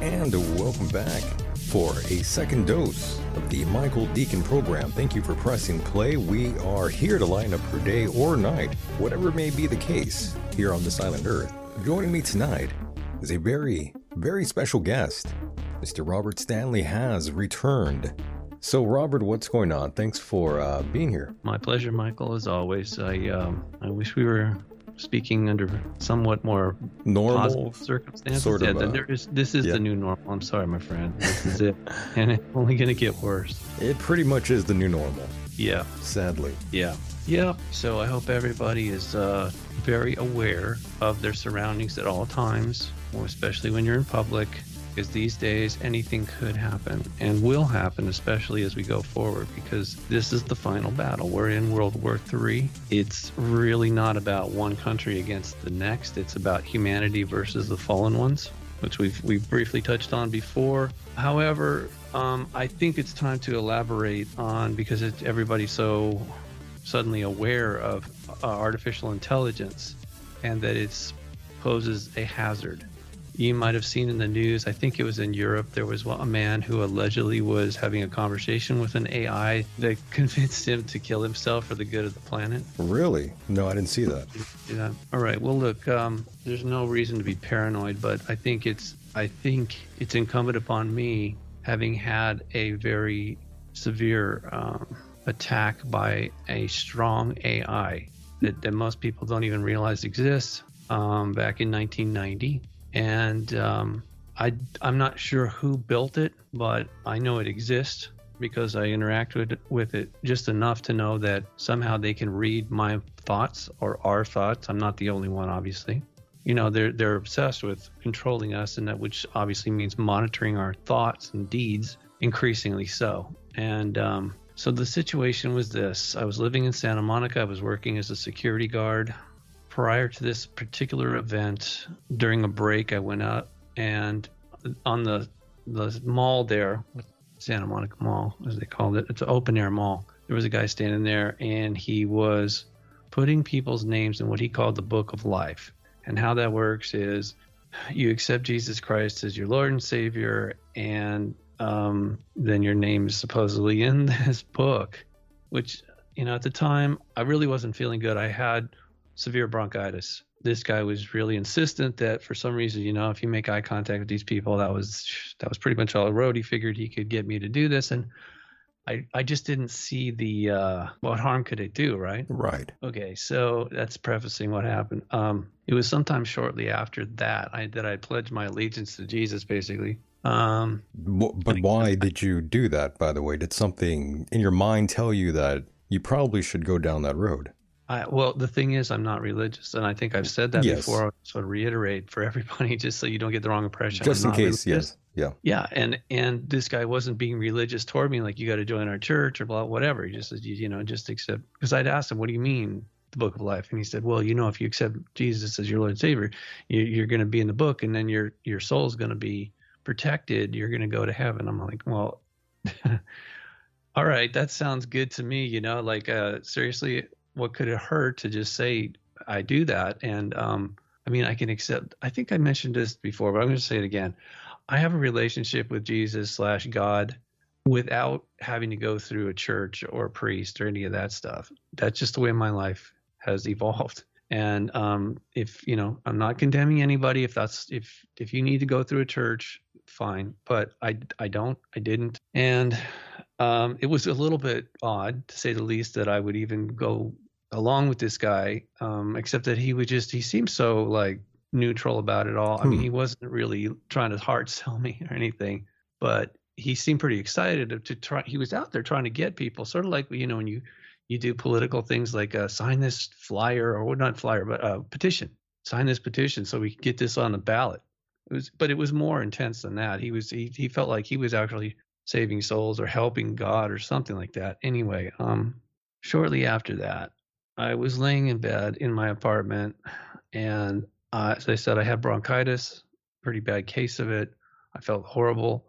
And welcome back for a second dose of the Michael Deacon program. Thank you for pressing play. We are here to line up your day or night, whatever may be the case here on this island earth. Joining me tonight is a very, very special guest. Mr. Robert Stanley has returned. So, Robert, what's going on? Thanks for being here. My pleasure, Michael, as always. I wish we were speaking under somewhat more normal circumstances. Sort of, this is the new normal. I'm sorry, my friend. This is it. And it's only going to get worse. It pretty much is the new normal. Yeah. Sadly. Yeah. Yeah. So I hope everybody is very aware of their surroundings at all times, or especially when you're in public, because these days anything could happen and will happen, especially as we go forward, because this is the final battle. We're in World War III. It's really not about one country against the next. It's about humanity versus the fallen ones, which we've briefly touched on before. However, I think it's time to elaborate on, because everybody's so suddenly aware of artificial intelligence and that it poses a hazard. You might have seen in the news, I think it was in Europe, there was a man who allegedly was having a conversation with an AI that convinced him to kill himself for the good of the planet. Really? No, I didn't see that. Yeah. All right. Well, look, there's no reason to be paranoid, but I think it's incumbent upon me, having had a very severe attack by a strong AI that most people don't even realize exists, back in 1990. And I'm not sure who built it, but I know it exists because I interact with it just enough to know that somehow they can read my thoughts or our thoughts. I'm not the only one, obviously. You know, they're obsessed with controlling us, and that which obviously means monitoring our thoughts and deeds, increasingly so. And so the situation was this. I was living in Santa Monica. I was working as a security guard. Prior to this particular event, during a break, I went out, and on the mall there, Santa Monica Mall, as they called it, it's an open-air mall. There was a guy standing there, and he was putting people's names in what he called the Book of Life. And how that works is you accept Jesus Christ as your Lord and Savior, and then your name is supposedly in this book, which, you know, at the time, I really wasn't feeling good. I had severe bronchitis. This guy was really insistent that for some reason, you know, if you make eye contact with these people, that was pretty much all the road. He figured he could get me to do this. And I just didn't see the, what harm could it do, right? Right. Okay. So that's prefacing what happened. It was sometime shortly after that that I pledged my allegiance to Jesus, basically. But why did you do that, by the way? Did something in your mind tell you that you probably should go down that road? Well, the thing is, I'm not religious, and I think I've said that before. I'll sort of reiterate for everybody, just so you don't get the wrong impression. Just in case, religious. Yes. Yeah. Yeah, and this guy wasn't being religious toward me, like, you got to join our church or blah, whatever. He just said, you know, just accept. Because I'd asked him, what do you mean, the Book of Life? And he said, well, you know, if you accept Jesus as your Lord and Savior, you're going to be in the book, and then your soul's going to be protected. You're going to go to heaven. I'm like, well, all right, that sounds good to me, you know, like, seriously. What could it hurt to just say, I do that? And I mean, I can accept, I think I mentioned this before, but I'm going to say it again. I have a relationship with Jesus / God without having to go through a church or a priest or any of that stuff. That's just the way my life has evolved. And if, you know, I'm not condemning anybody. If that's, if you need to go through a church, fine. But I didn't. And it was a little bit odd, to say the least, that I would even go along with this guy, except that he would just, he seemed so like neutral about it all. I mean, he wasn't really trying to hard sell me or anything, but he seemed pretty excited to try. He was out there trying to get people, sort of like, you know, when you do political things like sign this flyer, or not flyer, but petition, sign this petition so we can get this on the ballot. It was, but it was more intense than that. He was, he felt like he was actually saving souls or helping God or something like that. Anyway, shortly after that, I was laying in bed in my apartment, and as I said, I had bronchitis, pretty bad case of it. I felt horrible.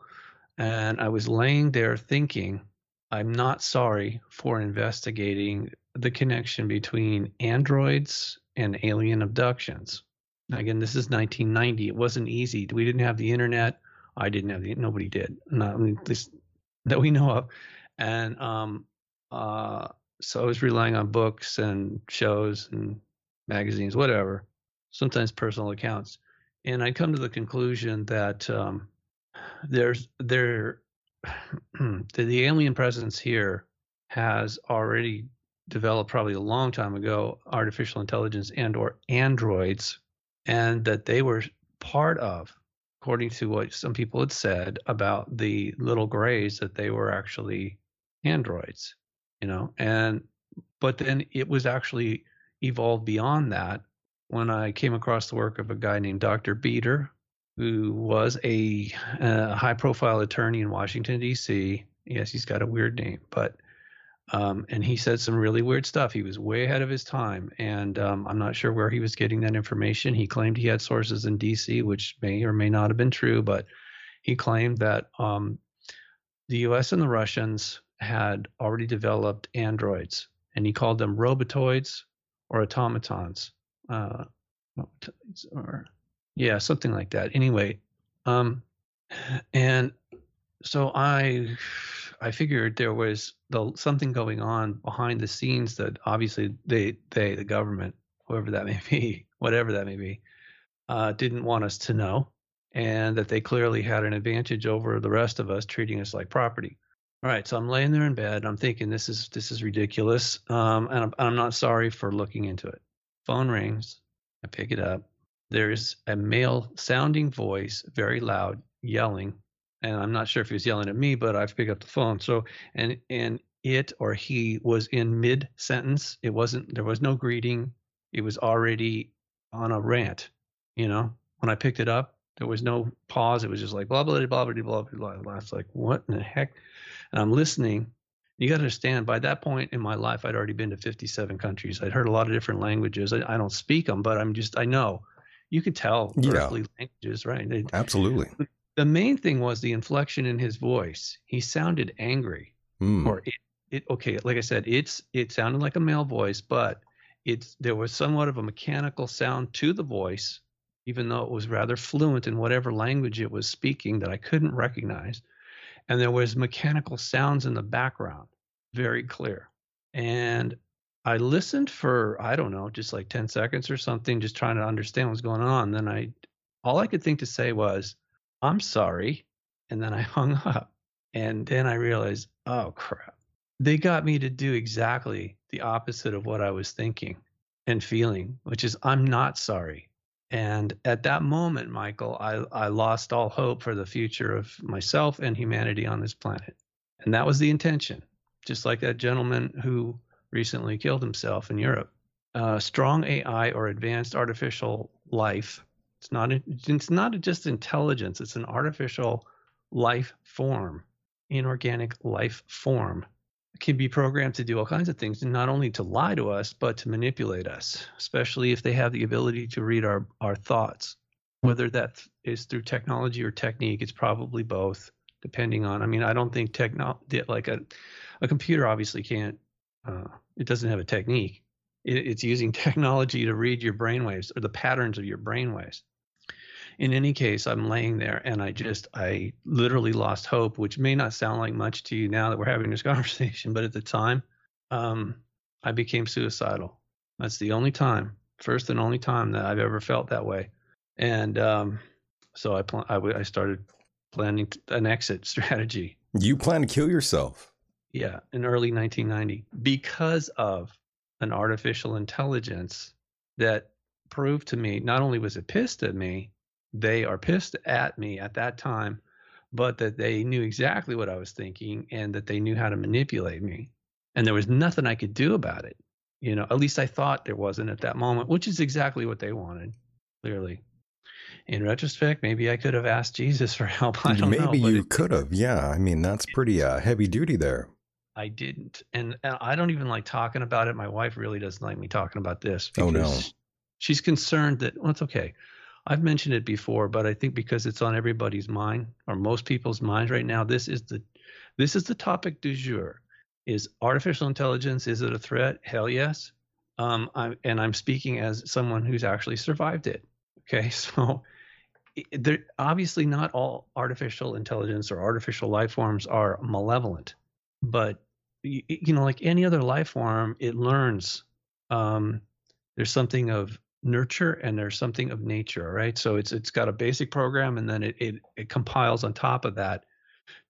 And I was laying there thinking, I'm not sorry for investigating the connection between androids and alien abductions. Again, this is 1990. It wasn't easy. We didn't have the internet. I didn't have the, nobody did, not, I mean, this, that we know of. And so I was relying on books and shows and magazines, whatever, sometimes personal accounts. And I come to the conclusion that the alien presence here has already developed, probably a long time ago, artificial intelligence and or androids, and that they were part of, according to what some people had said about the little grays, that they were actually androids, you know. And but then it was actually evolved beyond that when I came across the work of a guy named Dr. Peter, who was a high-profile attorney in Washington, D.C. Yes, he's got a weird name, but and he said some really weird stuff. He was way ahead of his time, and I'm not sure where he was getting that information. He claimed he had sources in D.C., which may or may not have been true, but he claimed that the U.S. and the Russians had already developed androids, and he called them robotoids or automatons. Yeah, something like that. Anyway, and so I figured there was something going on behind the scenes that obviously they the government, whoever that may be, whatever that may be, didn't want us to know, and that they clearly had an advantage over the rest of us, treating us like property. All right, so I'm laying there in bed, and I'm thinking this is ridiculous, and I'm not sorry for looking into it. Phone rings. I pick it up. There's a male-sounding voice, very loud, yelling, and I'm not sure if he was yelling at me, but I've picked up the phone. So, and it or he was in mid-sentence. It wasn't. There was no greeting. It was already on a rant. You know, when I picked it up, there was no pause. It was just like blah blah blah blah blah blah blah. It's like, what in the heck? And I'm listening. You got to understand, by that point in my life, I'd already been to 57 countries. I'd heard a lot of different languages. I don't speak them, but I know. You could tell earthly languages, right? Absolutely. The main thing was the inflection in his voice. He sounded angry, or it. Okay, like I said, it sounded like a male voice, but there was somewhat of a mechanical sound to the voice, even though it was rather fluent in whatever language it was speaking that I couldn't recognize. And there was mechanical sounds in the background, very clear. And I listened for, I don't know, just like 10 seconds or something, just trying to understand what was going on. Then all I could think to say was, I'm sorry. And then I hung up. And then I realized, oh, crap. They got me to do exactly the opposite of what I was thinking and feeling, which is I'm not sorry. And at that moment, Michael, I lost all hope for the future of myself and humanity on this planet. And that was the intention, just like that gentleman who recently killed himself in Europe. Strong AI or advanced artificial life. It's not just intelligence. It's an artificial life form, inorganic life form. It can be programmed to do all kinds of things, and not only to lie to us, but to manipulate us, especially if they have the ability to read our thoughts. Whether that is through technology or technique, it's probably both, depending on. I mean, I don't think like a computer obviously can't. It doesn't have a technique. It's using technology to read your brainwaves or the patterns of your brainwaves. In any case, I'm laying there and I literally lost hope, which may not sound like much to you now that we're having this conversation, but at the time, I became suicidal. That's the only time, first and only time that I've ever felt that way. And so I started planning an exit strategy. You plan to kill yourself? Yeah, in early 1990, because of an artificial intelligence that proved to me, not only was it pissed at me, they are pissed at me at that time, but that they knew exactly what I was thinking and that they knew how to manipulate me. And there was nothing I could do about it. You know, at least I thought there wasn't at that moment, which is exactly what they wanted, clearly. In retrospect, maybe I could have asked Jesus for help. I don't know. Maybe you could have. Yeah. I mean, that's pretty heavy duty there. I didn't. And I don't even like talking about it. My wife really doesn't like me talking about this. Oh, no. She's concerned that, well, it's okay. I've mentioned it before, but I think because it's on everybody's mind, or most people's minds right now, this is the topic du jour. Is artificial intelligence, is it a threat? Hell yes. I'm speaking as someone who's actually survived it. Okay, so obviously not all artificial intelligence or artificial life forms are malevolent, but you know, like any other life form, it learns. There's something of nurture and there's something of nature, right? So it's got a basic program, and then it compiles on top of that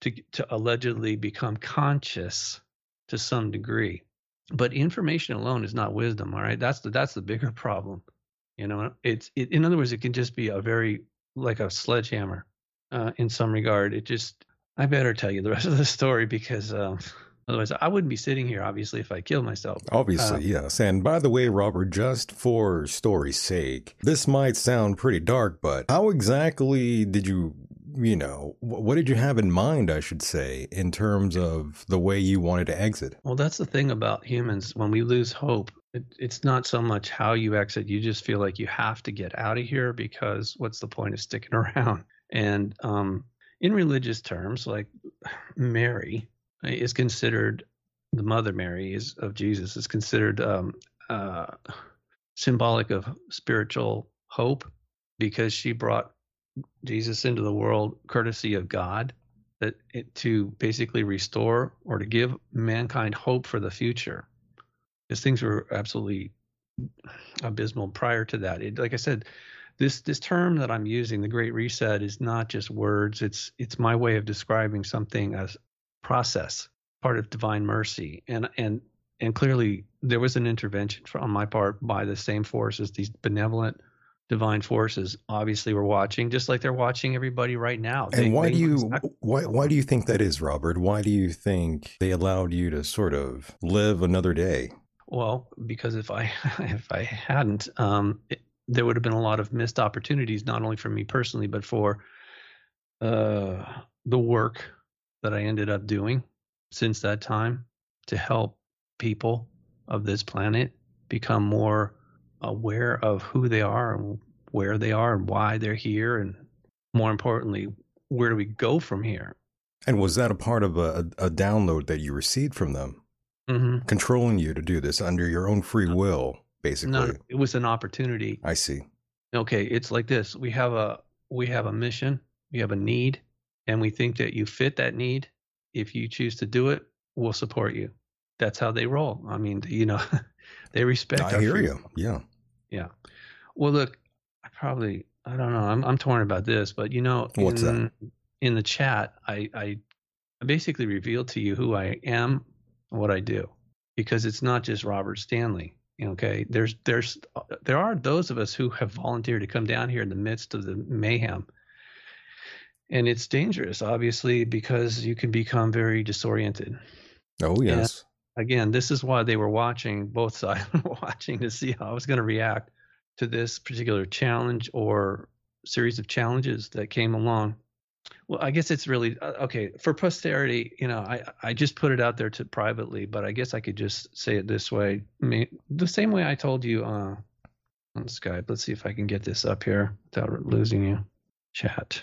to allegedly become conscious to some degree. But information alone is not wisdom, all right? That's the bigger problem. You know, in other words, it can just be like a sledgehammer in some regard. I better tell you the rest of the story because otherwise I wouldn't be sitting here, obviously, if I killed myself. Obviously, yes. And by the way, Robert, just for story's sake, this might sound pretty dark, but how exactly did you, you know, what did you have in mind, I should say, in terms of the way you wanted to exit? Well, that's the thing about humans. When we lose hope, it's not so much how you exit. You just feel like you have to get out of here because what's the point of sticking around? And in religious terms, like Mary is considered, the Mother Mary of Jesus is considered symbolic of spiritual hope because she brought Jesus into the world courtesy of God to basically restore or to give mankind hope for the future. Because things were absolutely abysmal prior to that. Like I said, this term that I'm using, the Great Reset, is not just words. It's my way of describing something as process, part of divine mercy, and clearly there was an intervention on my part by the same forces. These benevolent divine forces obviously were watching, just like they're watching everybody right now. And why do you think that is, Robert? Why do you think they allowed you to sort of live another day? Well, because if I hadn't, there would have been a lot of missed opportunities, not only for me personally, but for the work that I ended up doing since that time to help people of this planet become more aware of who they are and where they are and why they're here. And more importantly, where do we go from here? And was that a part of a download that you received from them? Mm-hmm. Controlling you to do this under your own free will, basically. No, it was an opportunity. I see. Okay, it's like this. We have a mission, we have a need, and we think that you fit that need. If you choose to do it, we'll support you. That's how they roll. I mean, you know, they respect. I hear you. Yeah. Yeah. Well, look, I don't know. I'm torn about this, but you know, what's that? In the chat, I basically revealed to you who I am, what I do, because it's not just Robert Stanley. Okay, there are those of us who have volunteered to come down here in the midst of the mayhem, and it's dangerous, obviously, because you can become very disoriented. Oh yes. And again, this is why they were watching. Both sides were watching to see how I was going to react to this particular challenge or series of challenges that came along. Well, I guess it's really okay for posterity. You know, I just put it out there to privately, but I guess I could just say it this way. I mean, the same way I told you on Skype. Let's see if I can get this up here without losing you. Chat.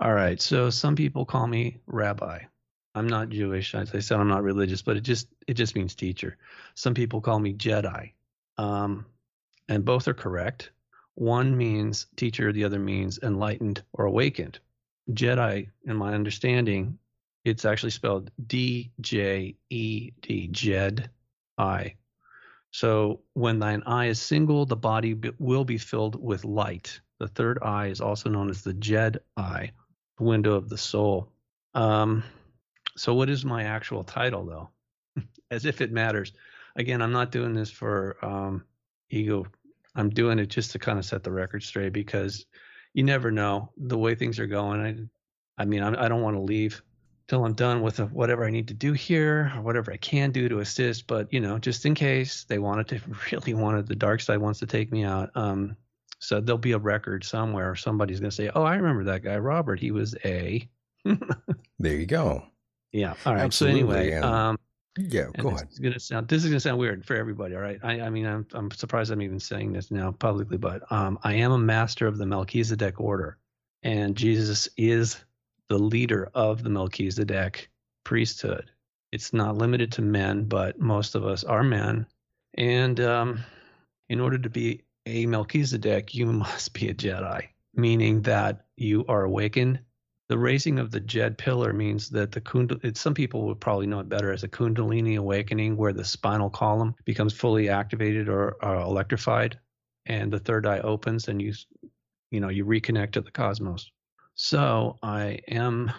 All right. So some people call me Rabbi. I'm not Jewish. As I said, I'm not religious, but it just means teacher. Some people call me Jedi. And both are correct. One means teacher, the other means enlightened or awakened. Jedi, in my understanding, it's actually spelled D-J-E-D, Jed, I. So when thine eye is single, the body will be filled with light. The third eye is also known as the Jed eye, the window of the soul. So what is my actual title, though? As if it matters. Again, I'm not doing this for ego. I'm doing it just to kind of set the record straight, because you never know the way things are going. I mean, I don't want to leave till I'm done with whatever I need to do here or whatever I can do to assist. But, you know, just in case they really wanted, the dark side wants to take me out. So there'll be a record somewhere. Somebody's going to say, oh, I remember that guy, Robert. He was a. There you go. Yeah. All right. Absolutely. So anyway, yeah, go ahead. This is going to sound weird for everybody. All right. I mean, I'm surprised I'm even saying this now publicly, but I am a master of the Melchizedek order, and Jesus is the leader of the Melchizedek priesthood. It's not limited to men, but most of us are men. And in order to be a Melchizedek, you must be a Jedi, meaning that you are awakened. The raising of the Jed pillar means that the Kundalini, some people would probably know it better as a Kundalini awakening, where the spinal column becomes fully activated or electrified, and the third eye opens, and you reconnect to the cosmos. So I am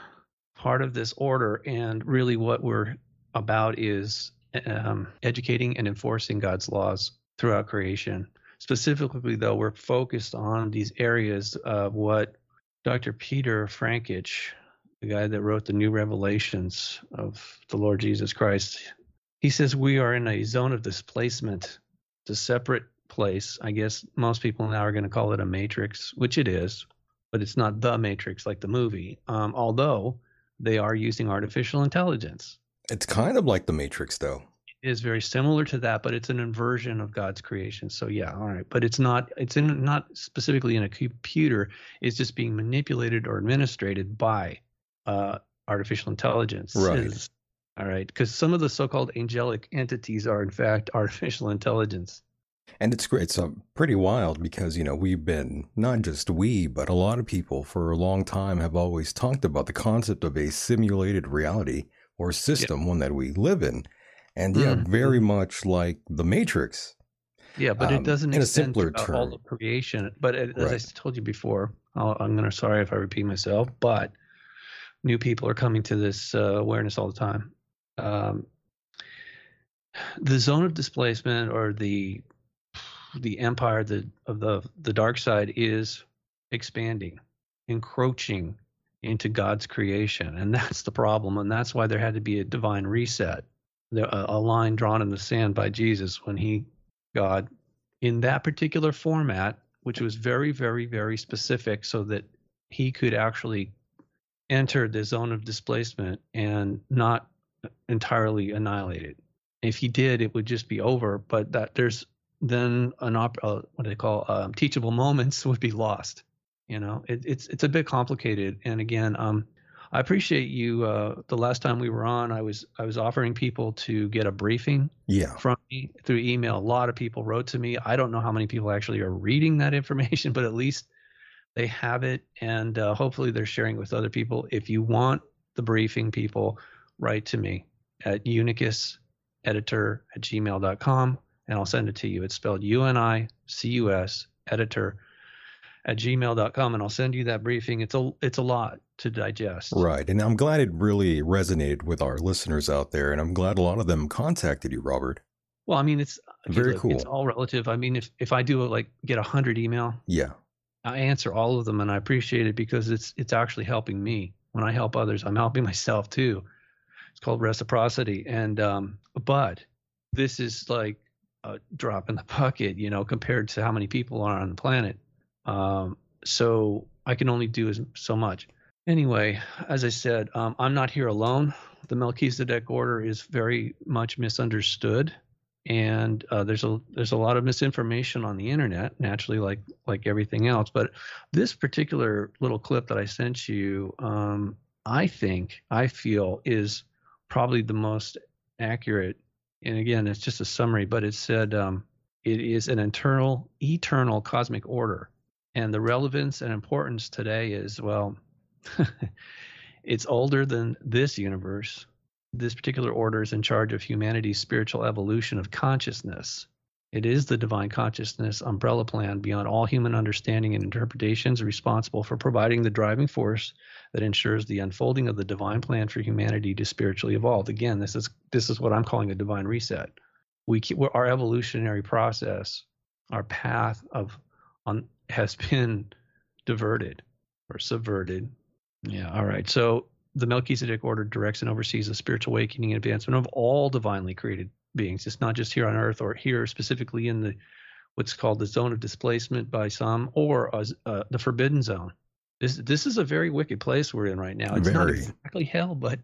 part of this order, and really what we're about is educating and enforcing God's laws throughout creation. Specifically, though, we're focused on these areas of what Dr. Peter Frankich, the guy that wrote the New Revelations of the Lord Jesus Christ, he says we are in a zone of displacement. It's a separate place. I guess most people now are going to call it a matrix, which it is, but it's not the matrix like the movie, although they are using artificial intelligence. It's kind of like the matrix, though. It is very similar to that, but it's an inversion of God's creation. So yeah, all right. But it's not specifically in a computer. It's just being manipulated or administrated by artificial intelligence. Right. All right. Because some of the so-called angelic entities are in fact artificial intelligence. And it's great. It's pretty wild because, you know, we've been, not just we, but a lot of people for a long time have always talked about the concept of a simulated reality or system, yeah, one that we live in. And yeah, very much like the Matrix. Yeah, but it doesn't extend to all of creation. But as I told you before, sorry if I repeat myself, but new people are coming to this awareness all the time. The zone of displacement, or the empire of the dark side, is expanding, encroaching into God's creation, and that's the problem. And that's why there had to be a divine reset. A line drawn in the sand by Jesus when God, in that particular format, which was very, very, very specific, so that he could actually enter the zone of displacement and not entirely annihilate it. If he did, it would just be over, but that there's then teachable moments would be lost. You know, it's a bit complicated. And again, I appreciate you. The last time we were on, I was offering people to get a briefing from me through email. A lot of people wrote to me. I don't know how many people actually are reading that information, but at least they have it, and hopefully they're sharing with other people. If you want the briefing, people, write to me at unicuseditor@gmail.com, and I'll send it to you. It's spelled unicuseditor@gmail.com, and I'll send you that briefing. It's a lot to digest. Right. And I'm glad it really resonated with our listeners out there. And I'm glad a lot of them contacted you, Robert. Well, I mean, it's very cool. It's all relative. I mean, if I do get 100 email, yeah, I answer all of them, and I appreciate it because it's actually helping me. When I help others, I'm helping myself too. It's called reciprocity. And, but this is like a drop in the bucket, you know, compared to how many people are on the planet. So I can only do so much. Anyway, as I said, I'm not here alone. The Melchizedek order is very much misunderstood, and there's a lot of misinformation on the internet, naturally, like everything else. But this particular little clip that I sent you, I feel is probably the most accurate. And again, it's just a summary, but it said it is an eternal cosmic order. And the relevance and importance today is, well, it's older than this universe. This particular order is in charge of humanity's spiritual evolution of consciousness. It is the divine consciousness umbrella plan beyond all human understanding and interpretations, responsible for providing the driving force that ensures the unfolding of the divine plan for humanity to spiritually evolve. Again, this is what I'm calling a divine reset. Our evolutionary process, our path has been diverted or subverted. Yeah. All right. So the Melchizedek order directs and oversees the spiritual awakening and advancement of all divinely created beings. It's not just here on earth or here specifically in the what's called the zone of displacement by some, or the forbidden zone. This is a very wicked place we're in right now. It's not exactly hell, but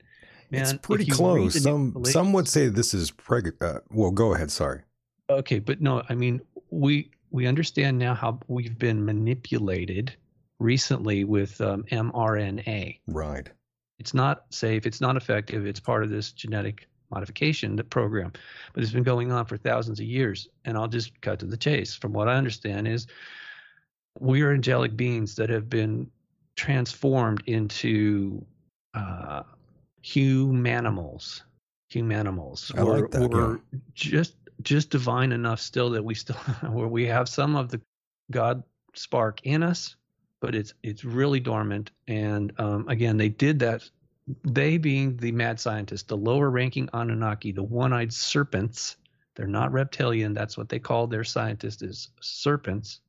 man, it's pretty close. Some would say this is well, go ahead. Sorry. Okay. But no, I mean, we understand now how we've been manipulated recently with mRNA. Right. It's not safe. It's not effective. It's part of this genetic modification program, but it's been going on for thousands of years. And I'll just cut to the chase. From what I understand is we are angelic beings that have been transformed into humanimals. Humanimals. We're just divine enough still that we have some of the God spark in us, but it's really dormant. And again, they did that. They being the mad scientists, the lower ranking Anunnaki, the one-eyed serpents. They're not reptilian. That's what they call their scientists, is serpents.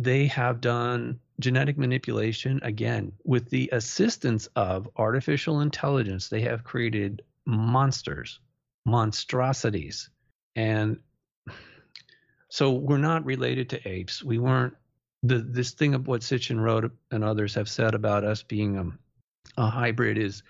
They have done genetic manipulation, again, with the assistance of artificial intelligence. They have created monsters, monstrosities. And so we're not related to apes. We weren't. This thing of what Sitchin wrote and others have said about us being a hybrid is,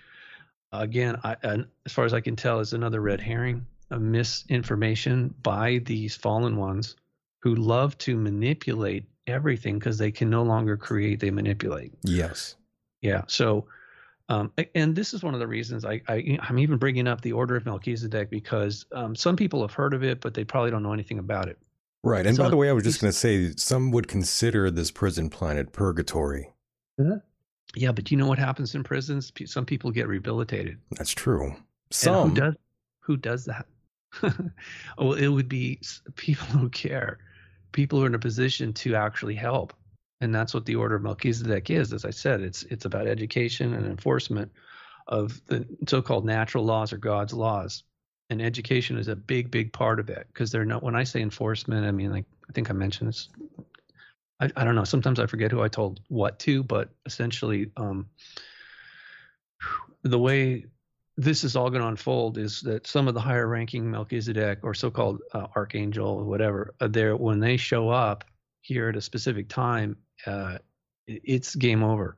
again, as far as I can tell, is another red herring, a misinformation by these fallen ones who love to manipulate everything because they can no longer create, they manipulate. Yes. Yeah. So, and this is one of the reasons I'm even bringing up the Order of Melchizedek, because some people have heard of it, but they probably don't know anything about it. Right. And by the way, I was just going to say, some would consider this prison planet purgatory. Yeah, but you know what happens in prisons? Some people get rehabilitated. That's true. Some. And who does that? Well, it would be people who care, people who are in a position to actually help. And that's what the Order of Melchizedek is. As I said, it's about education and enforcement of the so-called natural laws or God's laws. And education is a big, big part of it, because they're not. When I say enforcement, I mean, like, I think I mentioned this. I don't know. Sometimes I forget who I told what to, but essentially, the way this is all going to unfold is that some of the higher-ranking Melchizedek or so-called archangel or whatever, when they show up here at a specific time, it's game over.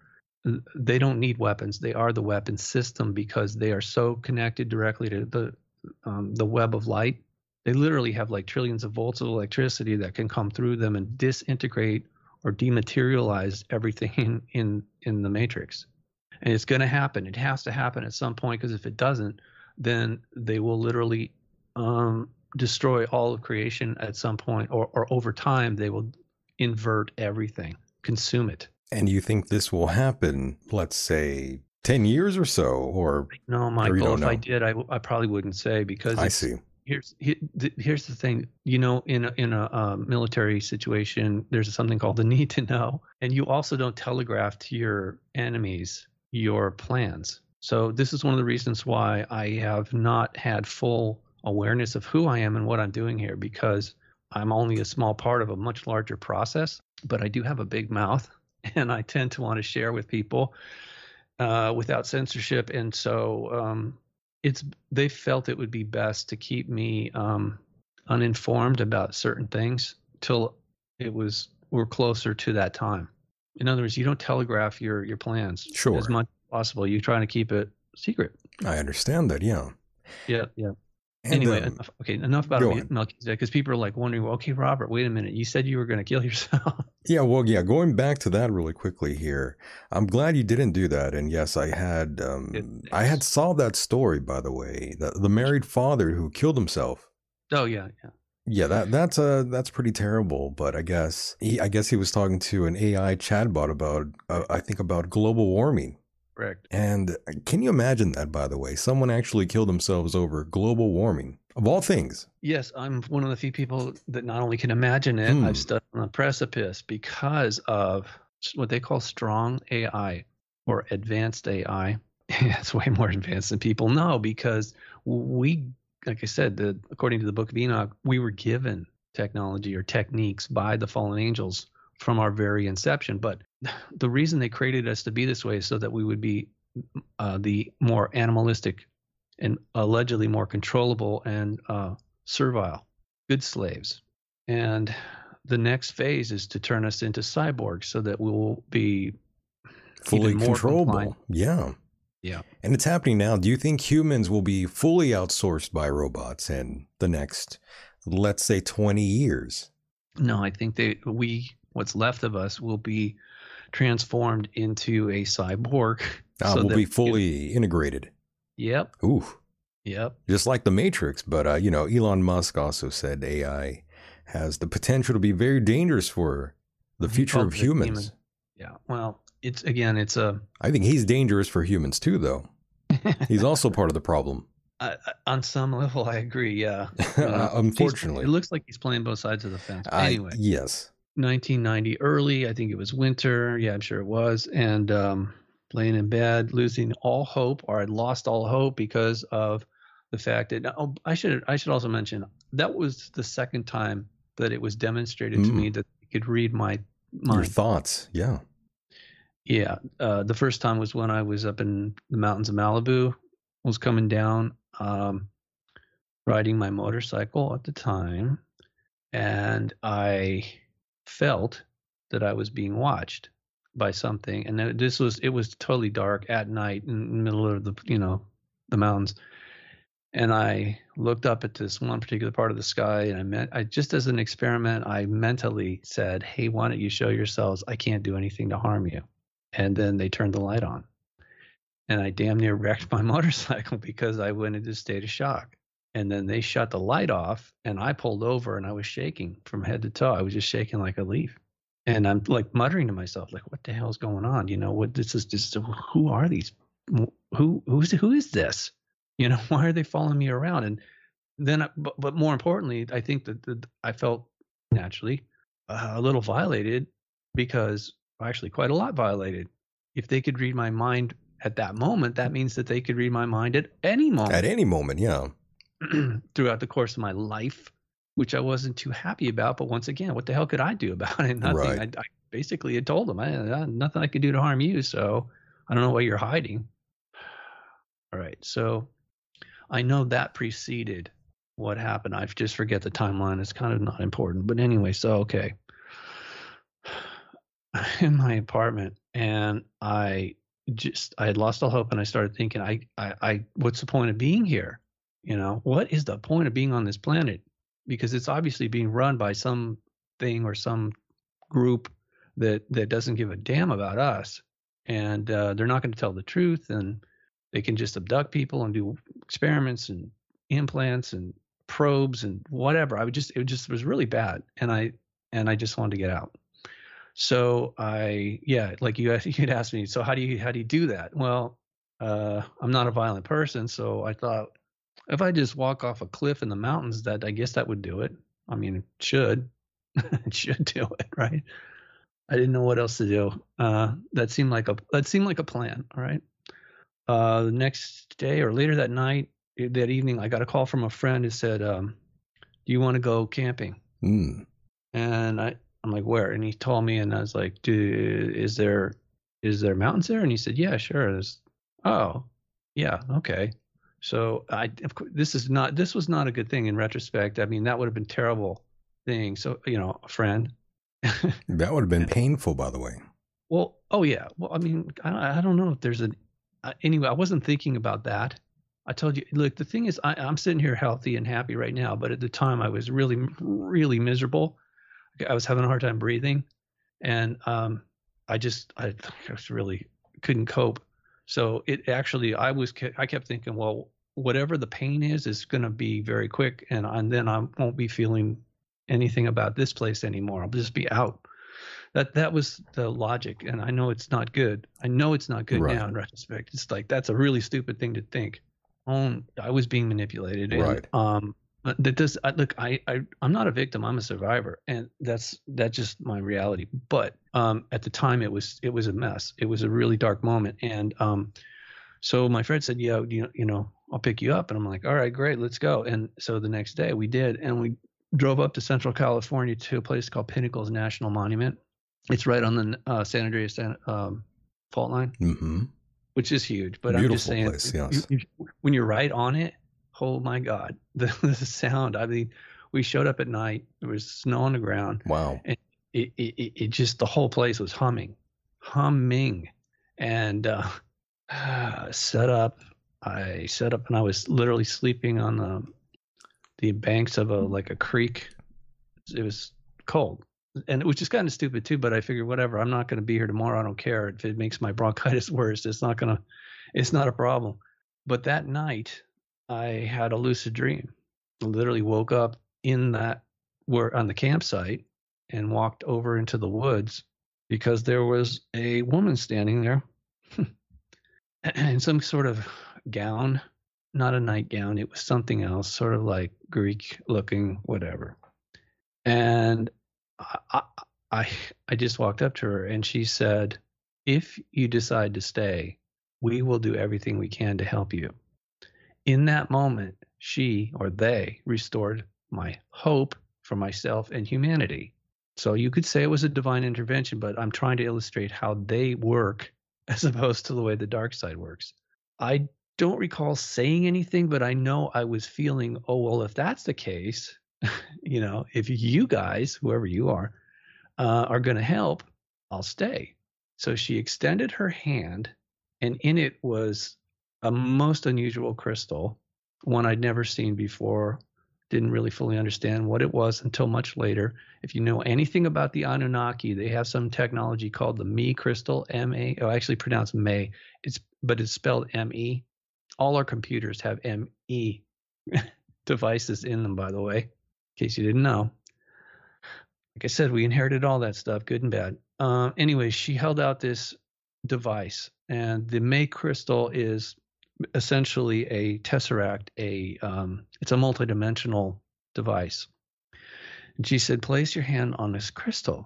They don't need weapons. They are the weapon system, because they are so connected directly to the web of light. They literally have like trillions of volts of electricity that can come through them and disintegrate or dematerialize everything in the matrix. And it's going to happen. It has to happen at some point, because if it doesn't, then they will literally destroy all of creation at some point, or over time they will invert everything, consume it. And you think this will happen, let's say, 10 years or so, or no, Michael, if I did, I probably wouldn't say, because I see. Here's the thing, you know, in a military situation, there's something called the need to know, and you also don't telegraph to your enemies your plans. So this is one of the reasons why I have not had full awareness of who I am and what I'm doing here, because I'm only a small part of a much larger process. But I do have a big mouth, and I tend to want to share with people without censorship. And so they felt it would be best to keep me uninformed about certain things till we're closer to that time. In other words, you don't telegraph your plans as much as possible. You're trying to keep it secret. I understand that. Yeah. Yeah. Yeah. And anyway, enough about Melchizedek, because people are like wondering, well, okay, Robert, wait a minute. You said you were going to kill yourself. Yeah, well, yeah, going back to that really quickly here. I'm glad you didn't do that. And yes, I had saw that story, by the way, the married father who killed himself. Oh, yeah, yeah. Yeah, that's pretty terrible. But I guess he was talking to an AI chatbot about global warming. Correct. And can you imagine that, by the way? Someone actually killed themselves over global warming, of all things. Yes, I'm one of the few people that not only can imagine it, I've stood on a precipice because of what they call strong AI or advanced AI. It's way more advanced than people know because we, like I said, according to the Book of Enoch, we were given technology or techniques by the fallen angels from our very inception. But the reason they created us to be this way is so that we would be the more animalistic and allegedly more controllable and servile, good slaves. And the next phase is to turn us into cyborgs so that we will be fully controllable. Compliant. Yeah. Yeah. And it's happening now. Do you think humans will be fully outsourced by robots in the next, let's say, 20 years? No, I think what's left of us will be transformed into a cyborg. So we'll be fully integrated. Yep. Ooh. Yep. Just like the Matrix. But, Elon Musk also said AI has the potential to be very dangerous for the future of humans. Yeah. Well, I think he's dangerous for humans too, though. He's also part of the problem. On some level, I agree. Yeah. Unfortunately. It looks like he's playing both sides of the fence. Anyway. Yes. 1990 early. I think it was winter. Yeah, I'm sure it was. And laying in bed, losing all hope, or I'd lost all hope because of the fact that I should also mention that was the second time that it was demonstrated to me that you could read my mind. Your thoughts. Yeah. Yeah. The first time was when I was up in the mountains of Malibu, was coming down, riding my motorcycle at the time. And I felt that I was being watched by something. And it was totally dark at night in the middle of the mountains. And I looked up at this one particular part of the sky, and just as an experiment, I mentally said, "Hey, why don't you show yourselves? I can't do anything to harm you." And then they turned the light on. And I damn near wrecked my motorcycle because I went into a state of shock. And then they shut the light off, and I pulled over, and I was shaking from head to toe. I was just shaking like a leaf. And I'm like muttering to myself, like, what the hell's going on? Who are these? Who is this? Why are they following me around? And then, but more importantly, I think that I felt naturally a little violated because actually quite a lot violated. If they could read my mind at that moment, that means that they could read my mind at any moment. At any moment, yeah. Throughout the course of my life, which I wasn't too happy about. But once again, what the hell could I do about it? Nothing. Right. I basically had told them, nothing I could do to harm you. So I don't know why you're hiding. All right. So I know that preceded what happened. I just forget the timeline. It's kind of not important. But anyway, so, okay. In my apartment, and I had lost all hope, and I started thinking, what's the point of being here? What is the point of being on this planet? Because it's obviously being run by something or some group that doesn't give a damn about us. And they're not going to tell the truth. And they can just abduct people and do experiments and implants and probes and whatever. It was really bad. And I just wanted to get out. So you'd asked me, so how do you do that? Well, I'm not a violent person, so I thought, if I just walk off a cliff in the mountains, I guess that would do it. I mean, it should do it, right? I didn't know what else to do. That seemed like a plan. All right. The next day or later that night, that evening, I got a call from a friend who said, "Do you want to go camping?" Mm. And I'm like, "Where?" And he told me, and I was like, "Dude, is there mountains there?" And he said, "Yeah, sure." Oh, yeah, okay. So this was not a good thing in retrospect. I mean, that would have been a terrible thing. So, a friend. That would have been painful, by the way. Well, oh yeah. Well, I mean, I don't know if there's anyway, I wasn't thinking about that. I told you, look, the thing is, I'm sitting here healthy and happy right now, but at the time I was really, really miserable. I was having a hard time breathing, and I really couldn't cope. So I kept thinking, well, whatever the pain is going to be very quick. And then I won't be feeling anything about this place anymore. I'll just be out. That was the logic. And I know it's not good. I know it's not good right now in retrospect. It's like, that's a really stupid thing to think. I was being manipulated. And, right. That does, look, I'm not a victim. I'm a survivor. And that's just my reality. But at the time it was a mess. It was a really dark moment. And so my friend said, yeah, you know, I'll pick you up. And I'm like, all right, great, let's go. And so the next day we did. And we drove up to Central California to a place called Pinnacles National Monument. It's right on the San Andreas fault line, mm-hmm. which is huge. But beautiful, I'm just saying, place, yes. When you're right on it, oh my God, the sound. I mean, we showed up at night. There was snow on the ground. Wow. And it just, the whole place was humming. And I set up and I was literally sleeping on the banks of a creek. It was cold. And it was just kind of stupid too, but I figured whatever, I'm not going to be here tomorrow. I don't care if it makes my bronchitis worse. It's not a problem. But that night I had a lucid dream. I literally woke up on the campsite and walked over into the woods because there was a woman standing there in some sort of gown, not a nightgown. It was something else, sort of like Greek looking, whatever. And I just walked up to her and she said, if you decide to stay, we will do everything we can to help you. In that moment, she or they restored my hope for myself and humanity. So you could say it was a divine intervention, but I'm trying to illustrate how they work as opposed to the way the dark side works. I don't recall saying anything, but I know I was feeling, oh, well, if that's the case, you know, if you guys, whoever you are going to help, I'll stay. So she extended her hand, and in it was a most unusual crystal, one I'd never seen before, didn't really fully understand what it was until much later. If you know anything about the Anunnaki, they have some technology called the Me Crystal, M-A, oh, actually pronounced May, but it's spelled M-E. All our computers have M-E devices in them, by the way. In case you didn't know, like I said, we inherited all that stuff, good and bad. Anyway, she held out this device, and the May crystal is essentially a tesseract. It's a multidimensional device. And she said, "Place your hand on this crystal."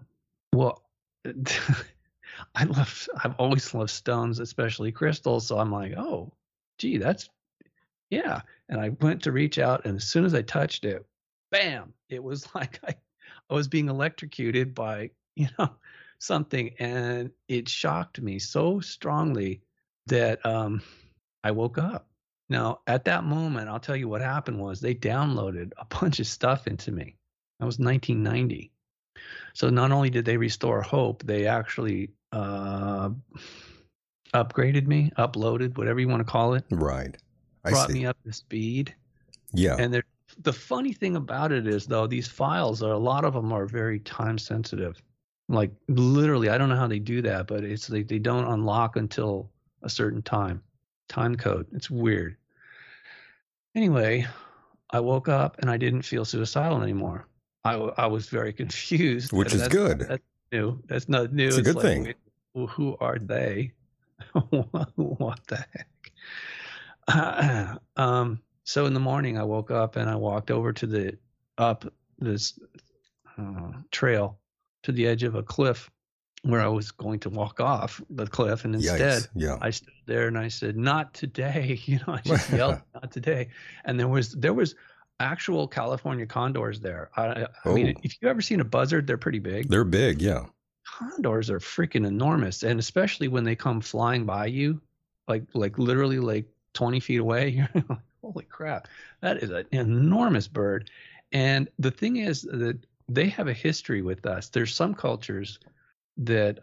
Well, I've always loved stones, especially crystals. So I'm like, oh, gee, that's yeah. And I went to reach out, and as soon as I touched it, bam, it was like I was being electrocuted by, something. And it shocked me so strongly that I woke up. Now, at that moment, I'll tell you what happened was they downloaded a bunch of stuff into me. That was 1990. So not only did they restore hope, they actually upgraded me, uploaded, whatever you want to call it. Right. Brought me up to speed. Yeah. And they're the funny thing about it is, though, these files are, a lot of them are very time sensitive. Like literally, I don't know how they do that, but it's like they don't unlock until a certain time code. It's weird. Anyway, I woke up and I didn't feel suicidal anymore. I was very confused. Which is good. That's new. That's not new. It's a good thing. Who are they? What the heck? So in the morning, I woke up and I walked over to this trail to the edge of a cliff where I was going to walk off the cliff. And instead, I stood there and I said, "Not today!" I just yelled, "Not today!" And there was actual California condors there. I mean, if you've ever seen a buzzard, they're pretty big. They're big, yeah. Condors are freaking enormous, and especially when they come flying by you, like literally like 20 feet away. Holy crap, that is an enormous bird. And the thing is that they have a history with us. There's some cultures that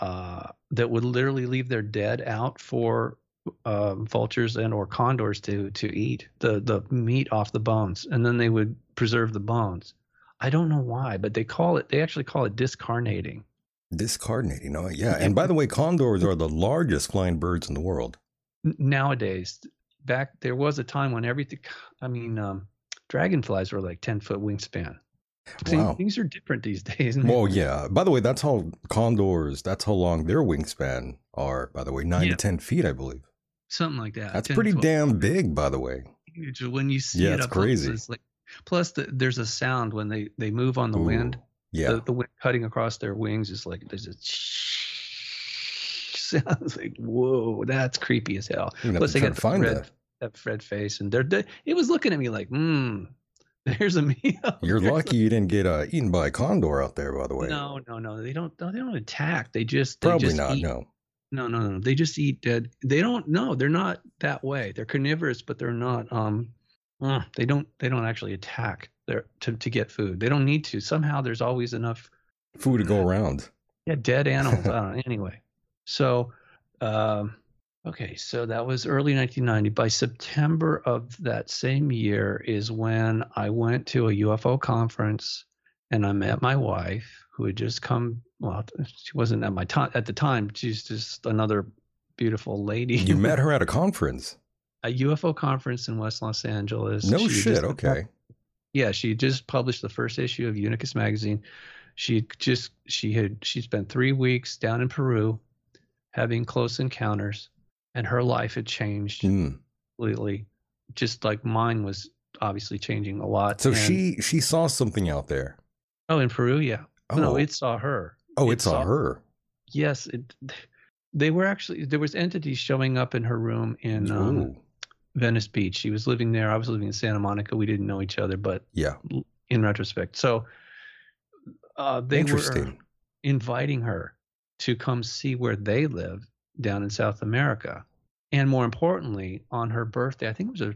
that would literally leave their dead out for vultures and or condors to eat the meat off the bones, and then they would preserve the bones. I don't know why, but they actually call it discarnating. Discarnating, oh yeah. And by the way, condors are the largest flying birds in the world. Nowadays, back there was a time when everything, I mean, dragonflies were like 10-foot wingspan. Wow. Things are different these days. Well, yeah. By the way, that's how condors, that's how long their wingspan are, by the way, 9 to 10 feet, I believe. Something like that. That's pretty damn big, by the way. When you see it up close, it's like, plus there's a sound when they move on the wind. Yeah. The wind cutting across their wings is like, there's a sounds like, whoa, that's creepy as hell. Plus they got that red face, and it was looking at me like, there's a meal. You're lucky you didn't get eaten by a condor out there, by the way. No. They don't attack. They just eat. No. They just eat dead. They don't. No, they're not that way. They're carnivorous, but they're not. They don't actually attack to get food. They don't need to. Somehow there's always enough food to go around. Yeah, dead animals. I don't know. Anyway, so okay, so that was early 1990. By September of that same year is when I went to a UFO conference, and I met my wife, who had just come. Well, she wasn't at my time at the time. She's just another beautiful lady. You met her at a conference, a UFO conference in West Los Angeles. No she shit. Okay. Yeah, she just published the first issue of Unicus magazine. She spent 3 weeks down in Peru, having close encounters. And her life had changed completely, just like mine was obviously changing a lot. So she saw something out there. Oh, in Peru, yeah. Oh. No, it saw her. Oh, it saw her. Yes, there was entities showing up in her room in Venice Beach. She was living there. I was living in Santa Monica. We didn't know each other, but yeah, in retrospect, so they were inviting her to come see where they live. Down in South America. And more importantly, on her birthday, I think it was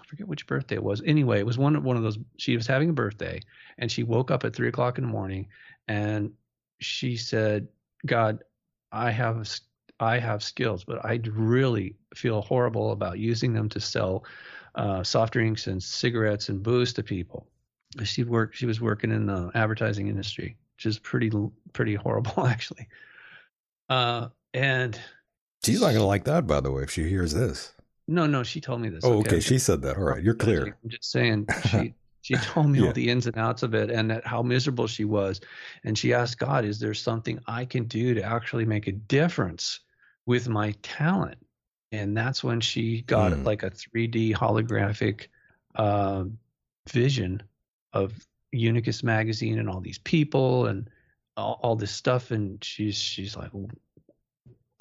I forget which birthday it was. Anyway, it was one of those, she was having a birthday, and she woke up at 3:00 in the morning, and she said, God, I have skills, but I really feel horrible about using them to sell soft drinks and cigarettes and booze to people. She was working in the advertising industry, which is pretty horrible, actually. And she's not gonna like that, by the way, if she hears this. No, she told me this. Oh, okay. She said that. All right, you're clear. I'm just saying she told me all the ins and outs of it, and that how miserable she was. And she asked God, is there something I can do to actually make a difference with my talent? And that's when she got like a 3D holographic vision of Unicus magazine and all these people and all this stuff. And she's like, well,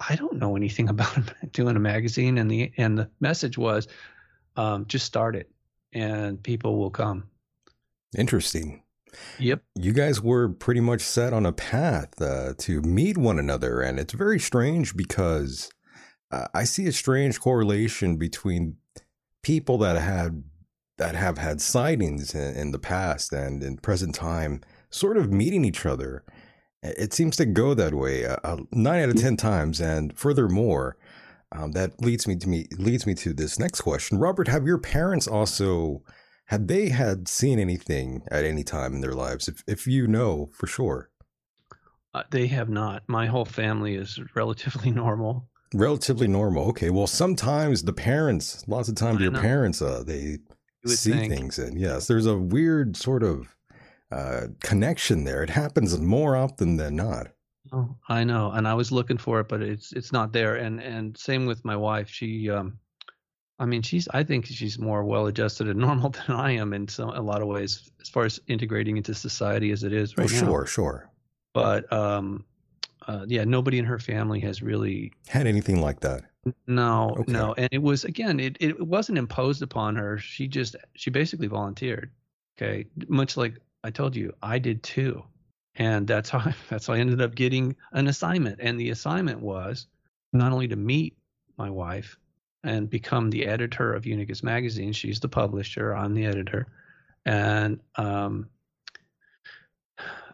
I don't know anything about doing a magazine, and the message was, just start it, and people will come. Interesting. Yep. You guys were pretty much set on a path to meet one another, and it's very strange because I see a strange correlation between people that have had sightings in the past and in present time, sort of meeting each other. It seems to go that way 9 out of 10 times, and furthermore, that leads me to this next question. Robert, have your parents also had seen anything at any time in their lives? If you know for sure, they have not. My whole family is relatively normal. Relatively normal. Okay. Well, sometimes the parents, lots of times your parents, they see things, and yes, there's a weird sort of connection there. It happens more often than not. Oh, I know, and I was looking for it, but it's not there. And same with my wife. She, I think she's more well adjusted and normal than I am in a lot of ways, as far as integrating into society as it is right now. Sure. But nobody in her family has really had anything like that. No. And it was it wasn't imposed upon her. She basically volunteered. Okay, much like I told you, I did too. And that's how I ended up getting an assignment. And the assignment was not only to meet my wife and become the editor of Unicus magazine. She's the publisher. I'm the editor. And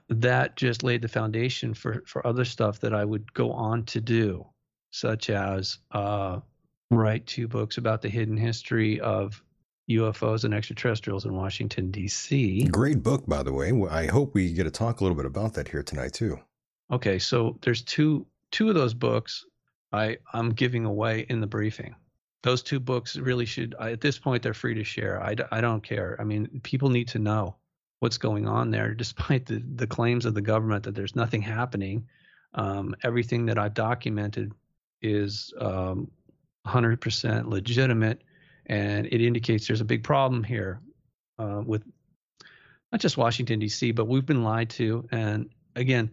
that just laid the foundation for other stuff that I would go on to do, such as write 2 books about the hidden history of UFOs and extraterrestrials in Washington, DC. Great book, by the way. I hope we get to talk a little bit about that here tonight too. Okay, so there's two of those books I'm giving away in the briefing. Those two books really should, at this point, they're free to share. I don't care. I mean, people need to know what's going on there, despite the claims of the government that there's nothing happening. Everything that I've documented is 100% legitimate, and it indicates there's a big problem here with not just Washington, D.C., but we've been lied to. And again,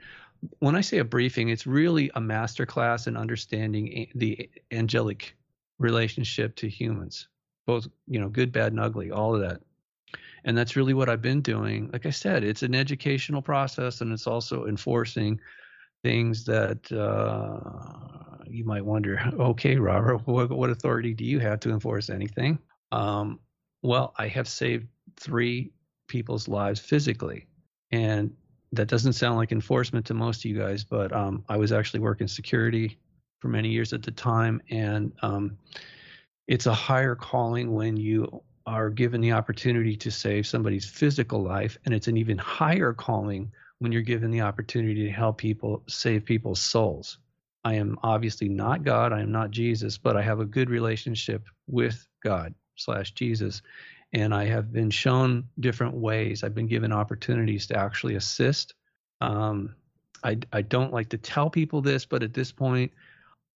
when I say a briefing, it's really a masterclass in understanding the angelic relationship to humans, both, you know, good, bad, and ugly, all of that. And that's really what I've been doing. Like I said, it's an educational process, and it's also enforcing things that you might wonder, okay, Robert, what authority do you have to enforce anything? Well, I have saved 3 people's lives physically, and that doesn't sound like enforcement to most of you guys, but I was actually working security for many years at the time, and it's a higher calling when you are given the opportunity to save somebody's physical life, and it's an even higher calling when you're given the opportunity to help people, save people's souls. I am obviously not God, I am not Jesus, but I have a good relationship with God/Jesus, and I have been shown different ways. I've been given opportunities to actually assist. I don't like to tell people this, but at this point,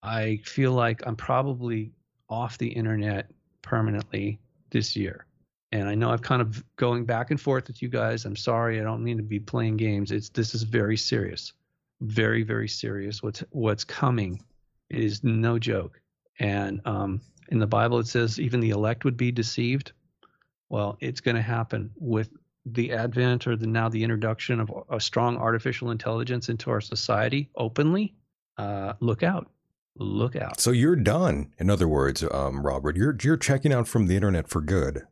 I feel like I'm probably off the internet permanently this year. And I know I'm kind of going back and forth with you guys. I'm sorry. I don't mean to be playing games. This is very serious, very, very serious. What's coming is no joke. And in the Bible, it says even the elect would be deceived. Well, it's going to happen with the advent or the introduction of a strong artificial intelligence into our society openly. Look out. Look out. So you're done. In other words, Robert, you're checking out from the internet for good.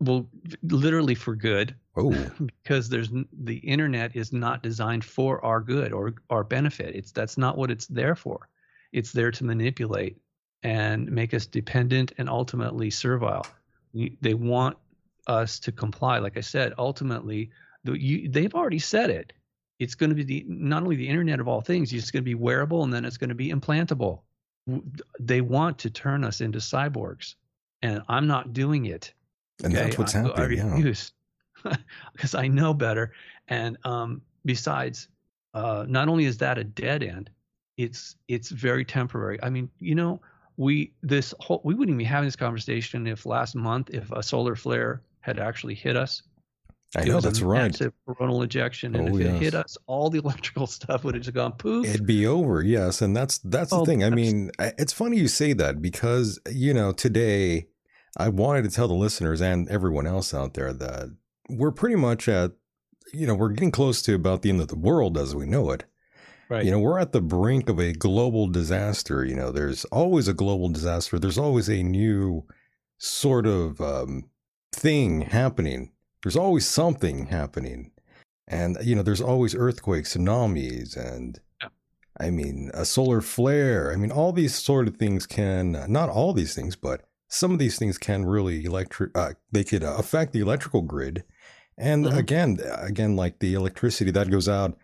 Well, literally for good. Oh, because the internet is not designed for our good or our benefit. That's not what it's there for. It's there to manipulate and make us dependent and ultimately servile. They want us to comply. Like I said, ultimately, they've already said it. It's going to be not only the internet of all things, it's going to be wearable, and then it's going to be implantable. They want to turn us into cyborgs, and I'm not doing it. And okay? That's what's happening. I refuse, because I know better. And besides, not only is that a dead end, it's very temporary. I mean, you know, we wouldn't even be having this conversation if last month, if a solar flare had actually hit us. I know, that's right. Coronal ejection, and if it hit us, all the electrical stuff would have just gone poof. It'd be over, yes, and that's the thing. I mean, it's funny you say that because, you know, today I wanted to tell the listeners and everyone else out there that we're pretty much at, you know, we're getting close to about the end of the world as we know it. Right. You know, we're at the brink of a global disaster. You know, there's always a global disaster. There's always a new sort of thing happening. There's always something happening, and, you know, there's always earthquakes, tsunamis, and, I mean, a solar flare. I mean, all these sort of things can, not all these things, but some of these things can really they could affect the electrical grid. And again, like the electricity that goes out,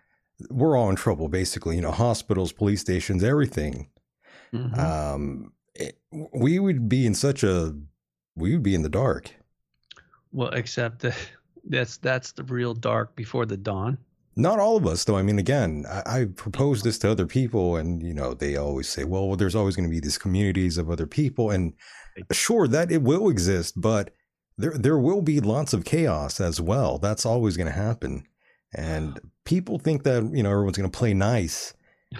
we're all in trouble, basically, you know, hospitals, police stations, everything. Mm-hmm. We would be in the dark. Well, except that's the real dark before the dawn. Not all of us, though. I mean, again, I propose this to other people, and, you know, they always say, well, there's always going to be these communities of other people. And sure, that it will exist, but there will be lots of chaos as well. That's always going to happen. And people think that, you know, everyone's going to play nice.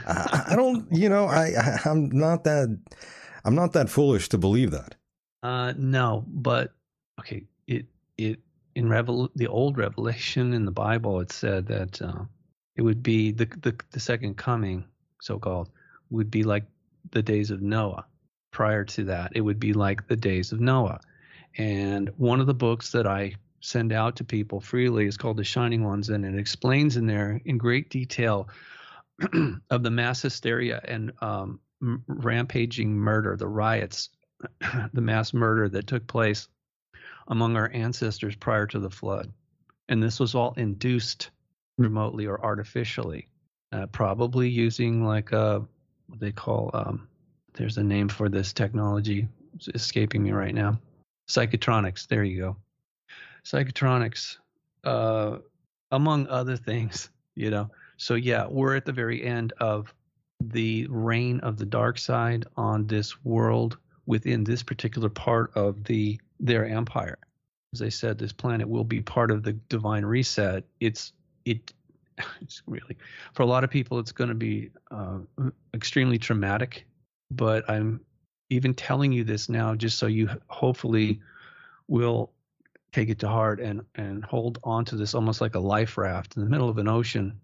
I don't, you know, I'm not that foolish to believe that. No, but okay. It in the old Revelation in the Bible, it said that it would be the second coming, so-called, would be like the days of Noah. Prior to that, it would be like the days of Noah. And one of the books that I send out to people freely is called The Shining Ones, and it explains in there in great detail of the mass hysteria and rampaging murder, the riots, the mass murder that took place among our ancestors prior to the flood. And this was all induced remotely or artificially, probably using like what they call, there's a name for this technology, escaping me right now. Psychotronics. There you go. Psychotronics, among other things, you know. So, yeah, we're at the very end of the reign of the dark side on this world within this particular part of their empire. As I said, this planet will be part of the divine reset. It's really, for a lot of people, it's going to be extremely traumatic. But I'm even telling you this now just so you hopefully will take it to heart and hold on to this almost like a life raft in the middle of an ocean.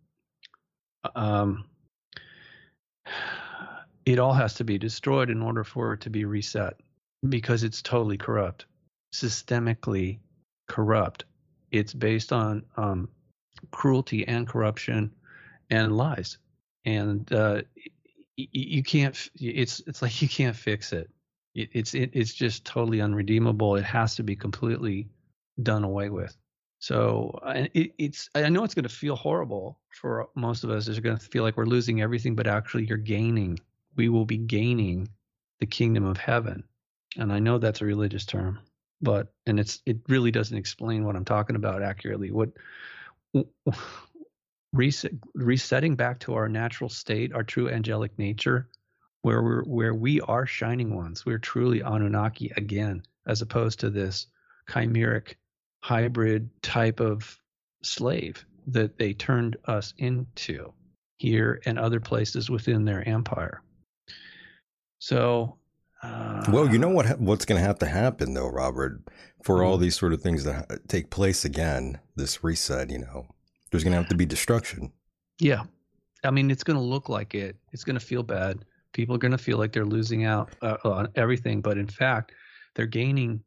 It all has to be destroyed in order for it to be reset, because it's totally corrupt, systemically corrupt. It's based on cruelty and corruption and lies, and you can't. It's like you can't fix it. It's just totally unredeemable. It has to be completely done away with. So I know it's going to feel horrible for most of us. It's going to feel like we're losing everything, but actually you're gaining. We will be gaining the kingdom of heaven. And I know that's a religious term, but it really doesn't explain what I'm talking about accurately. What resetting back to our natural state, our true angelic nature, where we are shining ones. We're truly Anunnaki again, as opposed to this chimeric hybrid type of slave that they turned us into here and other places within their empire. So, well, you know what's going to have to happen though, Robert, for all these sort of things that take place again, this reset, you know, there's going to have to be destruction. Yeah. I mean, it's going to look like it. It's going to feel bad. People are going to feel like they're losing out on everything, but in fact, they're gaining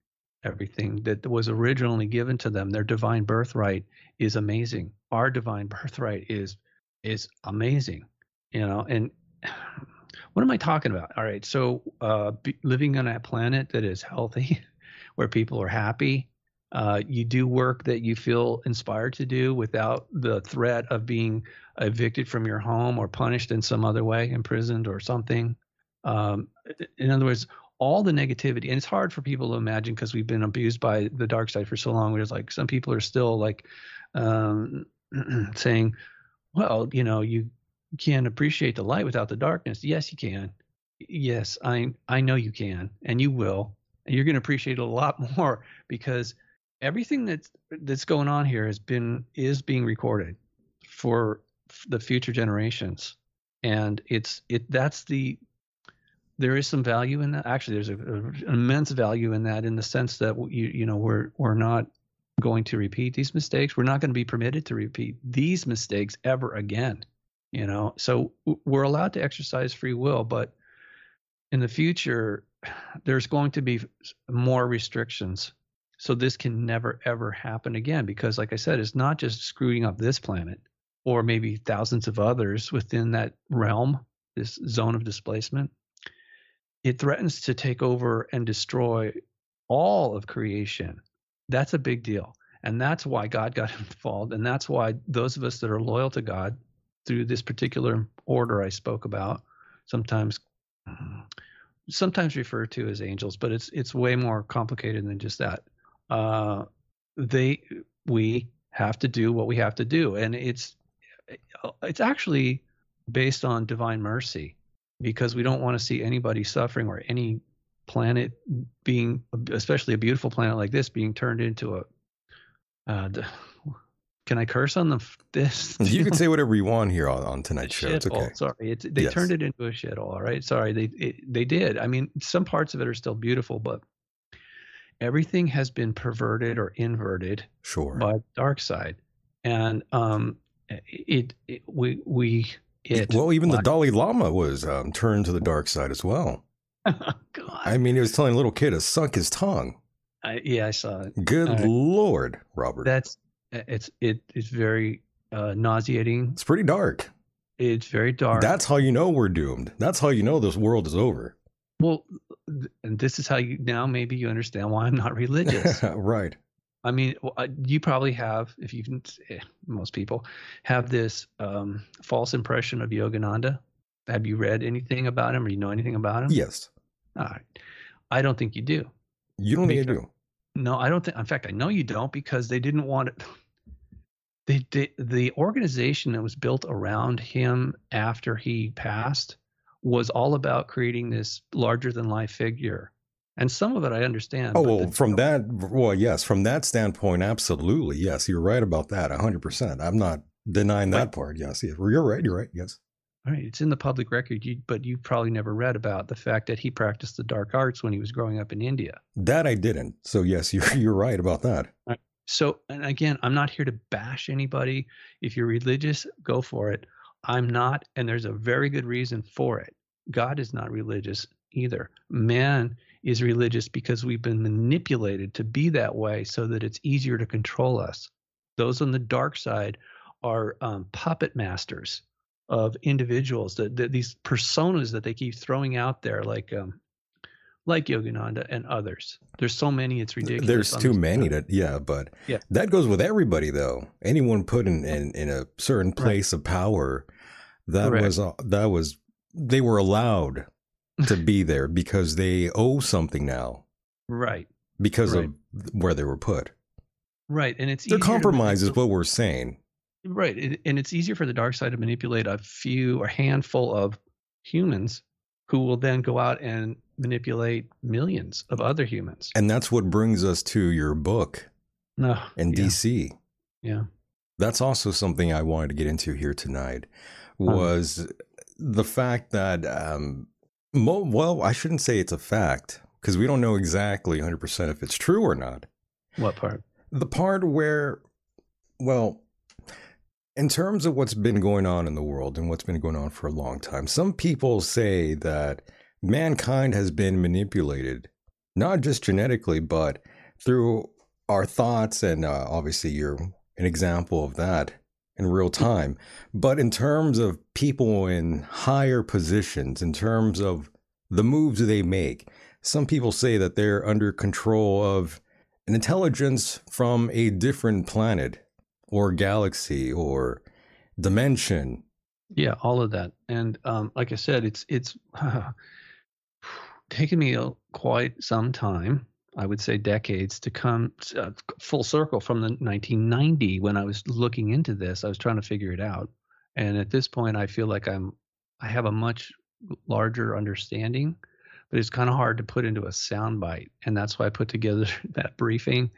everything that was originally given to them. Their divine birthright is amazing. Our divine birthright is amazing, you know. And what am I talking about? All right, so living on a planet that is healthy, where people are happy, you do work that you feel inspired to do without the threat of being evicted from your home or punished in some other way, imprisoned or something. In other words, all the negativity, and it's hard for people to imagine because we've been abused by the dark side for so long. There's like some people are still like saying, well, you know, you can't appreciate the light without the darkness. Yes, you can. Yes, I know you can, and you will. And you're going to appreciate it a lot more because everything that's going on here is being recorded for the future generations, and there is some value in that. Actually, there's an immense value in that, in the sense that we're not going to repeat these mistakes. We're not going to be permitted to repeat these mistakes ever again. You know, so we're allowed to exercise free will, but in the future, there's going to be more restrictions. So this can never ever happen again, because, like I said, it's not just screwing up this planet or maybe thousands of others within that realm, this zone of displacement. It threatens to take over and destroy all of creation. That's a big deal. And that's why God got involved. And that's why those of us that are loyal to God through this particular order I spoke about, sometimes referred to as angels, but it's way more complicated than just that. We have to do what we have to do. And it's actually based on divine mercy, because we don't want to see anybody suffering or any planet being, especially a beautiful planet like this, being turned into a can I curse on this? You can say whatever you want here on tonight's show. It's okay. Sorry. They turned it into a shithole. All right. Sorry. They did. I mean, some parts of it are still beautiful, but everything has been perverted or inverted by the dark side. And even the Dalai Lama was turned to the dark side as well. Oh, God. I mean, he was telling a little kid to suck his tongue. I saw it. Good Lord, Robert. It's very nauseating. It's pretty dark. It's very dark. That's how you know we're doomed. That's how you know this world is over. Well, and this is how you now maybe you understand why I'm not religious. Right. I mean, you probably have, most people have this false impression of Yogananda. Have you read anything about him, or you know anything about him? Yes. All right. I don't think you do. You don't think you do? No, I don't think. In fact, I know you don't, because they didn't want it. The organization that was built around him after he passed was all about creating this larger-than-life figure. And some of it I understand. Oh, well, from that standpoint, absolutely. Yes, you're right about that, 100%. I'm not denying that part. Yes, you're right. Yes. All right, it's in the public record, but you probably never read about the fact that he practiced the dark arts when he was growing up in India. That I didn't. So yes, you're right about that. Right. So, and again, I'm not here to bash anybody. If you're religious, go for it. I'm not, and there's a very good reason for it. God is not religious either. Man is religious because we've been manipulated to be that way so that it's easier to control us. Those on the dark side are puppet masters of individuals, that these personas that they keep throwing out there, like Yogananda and others. There's so many, it's ridiculous. There's too many that, yeah, but yeah. That goes with everybody though. Anyone put in a certain place of power, that Correct. Was that was they were allowed to be there because they owe something now, right? Because of where they were put, right? And it's their compromise is what we're saying. Right. And it's easier for the dark side to manipulate a handful of humans who will then go out and manipulate millions of other humans. And that's what brings us to your book in DC. Yeah. That's also something I wanted to get into here tonight, was the fact that, I shouldn't say it's a fact, because we don't know exactly 100% if it's true or not. What part? The part where, in terms of what's been going on in the world and what's been going on for a long time, some people say that mankind has been manipulated, not just genetically, but through our thoughts. And obviously you're an example of that in real time. But in terms of people in higher positions, in terms of the moves they make, some people say that they're under control of an intelligence from a different planet, or galaxy, or dimension. Yeah, all of that. And like I said, it's taken me quite some time, I would say decades, to come full circle from the 1990 when I was looking into this. I was trying to figure it out. And at this point, I feel like I have a much larger understanding, but it's kind of hard to put into a soundbite. And that's why I put together that briefing.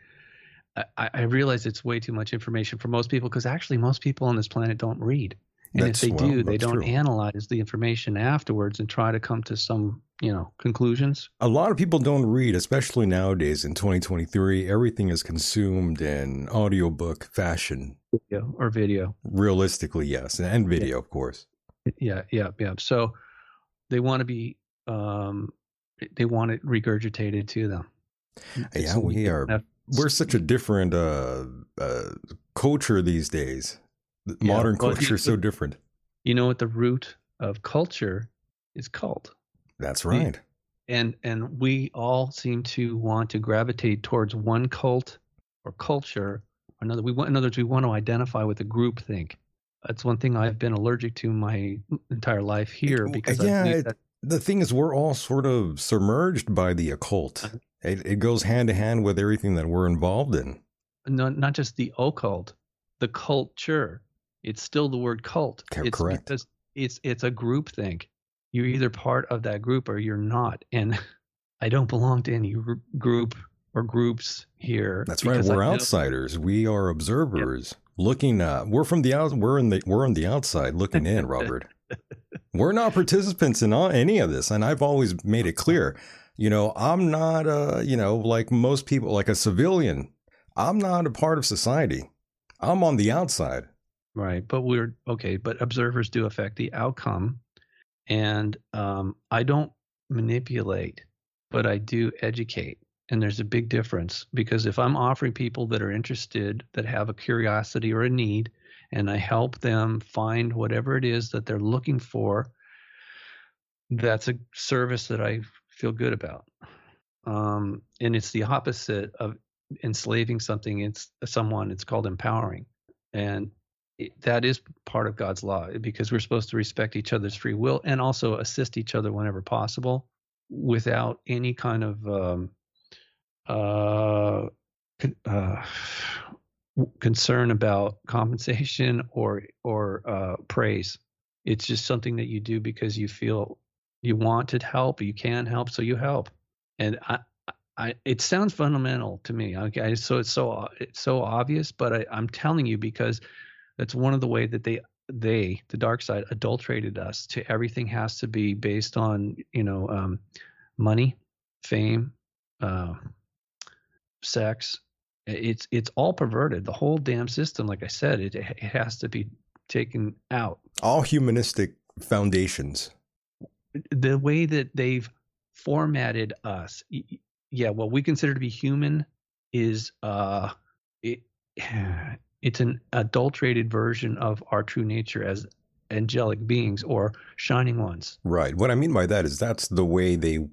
I realize it's way too much information for most people, because actually most people on this planet don't read. And if they do, they don't analyze the information afterwards and try to come to some, conclusions. A lot of people don't read, especially nowadays in 2023. Everything is consumed in audiobook fashion. Video. Realistically, yes. And video, of course. Yeah. So they want to be, they want it regurgitated to them. Yeah, so we are... We're such a different culture these days. Modern culture is so different. You know what? The root of culture is cult. That's right. And we all seem to want to gravitate towards one cult or culture or another. In other words, we want to identify with a groupthink. That's one thing I've been allergic to my entire life here. The thing is, we're all sort of submerged by the occult. It goes hand to hand with everything that we're involved in. No, not just the occult, the culture. It's still the word cult. Correct. Because it's a group thing. You're either part of that group or you're not. And I don't belong to any group or groups here. That's right. We're outsiders. We are observers looking. We're on the outside looking in, Robert. We're not participants in any of this. And I've always made it clear. I'm not, like most people, like a civilian, I'm not a part of society. I'm on the outside. Right. But but observers do affect the outcome. And I don't manipulate, but I do educate. And there's a big difference, because if I'm offering people that are interested, that have a curiosity or a need, and I help them find whatever it is that they're looking for, that's a service that I feel good about. And it's the opposite of enslaving something. It's someone, it's called empowering. And that is part of God's law, because we're supposed to respect each other's free will and also assist each other whenever possible. without any kind of concern about compensation or praise. It's just something that you do because you feel you want to help, you can help, so you help. And it sounds fundamental to me. Okay, so it's so obvious, but I'm telling you because that's one of the way that the dark side adulterated us to everything has to be based on, money, fame, sex. It's all perverted. The whole damn system, like I said, it has to be taken out. All humanistic foundations. The way that they've formatted us. Yeah, what we consider to be human is it's an adulterated version of our true nature as angelic beings or shining ones. Right. What I mean by that is that's the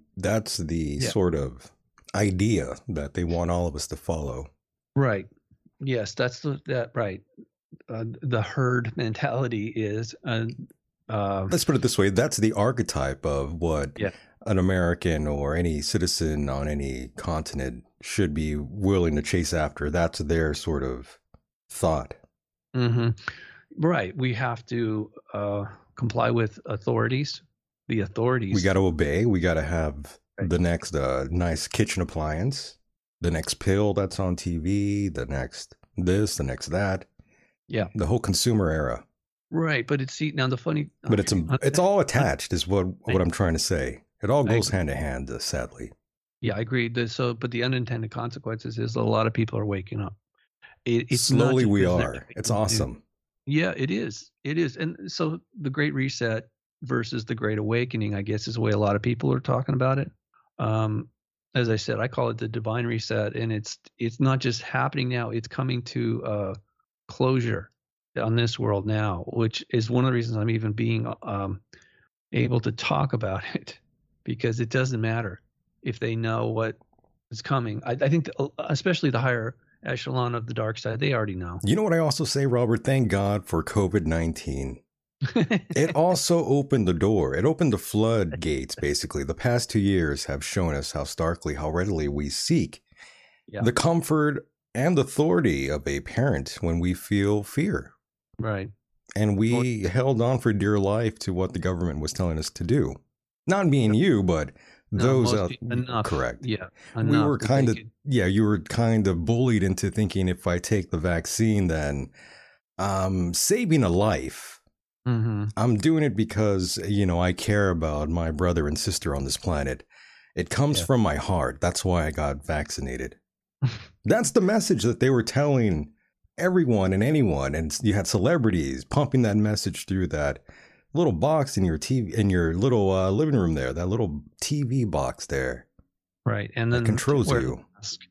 sort of idea that they want all of us to follow. Right. Yes, that's right. The herd mentality is. Let's put it this way. That's the archetype of what an American or any citizen on any continent should be willing to chase after. That's their sort of thought. Mm-hmm. Right. We have to comply with authorities, the authorities. We got to obey. We got to have the next nice kitchen appliance, the next pill that's on TV, the next this, the next that. Yeah. The whole consumer era. Right, but it's all attached is what I'm trying to say. It all goes hand to hand, sadly. Yeah, I agree. But the unintended consequences is a lot of people are waking up. It's slowly we are. It's awesome. Yeah, it is. It is. And so the Great Reset versus the Great Awakening, I guess, is the way a lot of people are talking about it. As I said, I call it the divine reset, and it's not just happening now. It's coming to closure on this world now, which is one of the reasons I'm even being able to talk about it, because it doesn't matter if they know what is coming. I think especially the higher echelon of the dark side, they already know. You know what I also say, Robert? Thank God for COVID-19. It also opened the door. It opened the floodgates, basically. The past 2 years have shown us how starkly, how readily we seek the comfort and authority of a parent when we feel fear. Right. And we held on for dear life to what the government was telling us to do. Not me and you, but those out. Enough. Correct. Yeah. Enough. We were you were kind of bullied into thinking if I take the vaccine, then I'm saving a life. Mm-hmm. I'm doing it because, I care about my brother and sister on this planet. It comes from my heart. That's why I got vaccinated. That's the message that they were telling everyone and anyone, and you had celebrities pumping that message through that little box in your TV, in your little living room there, that little TV box there, right? And then controls you.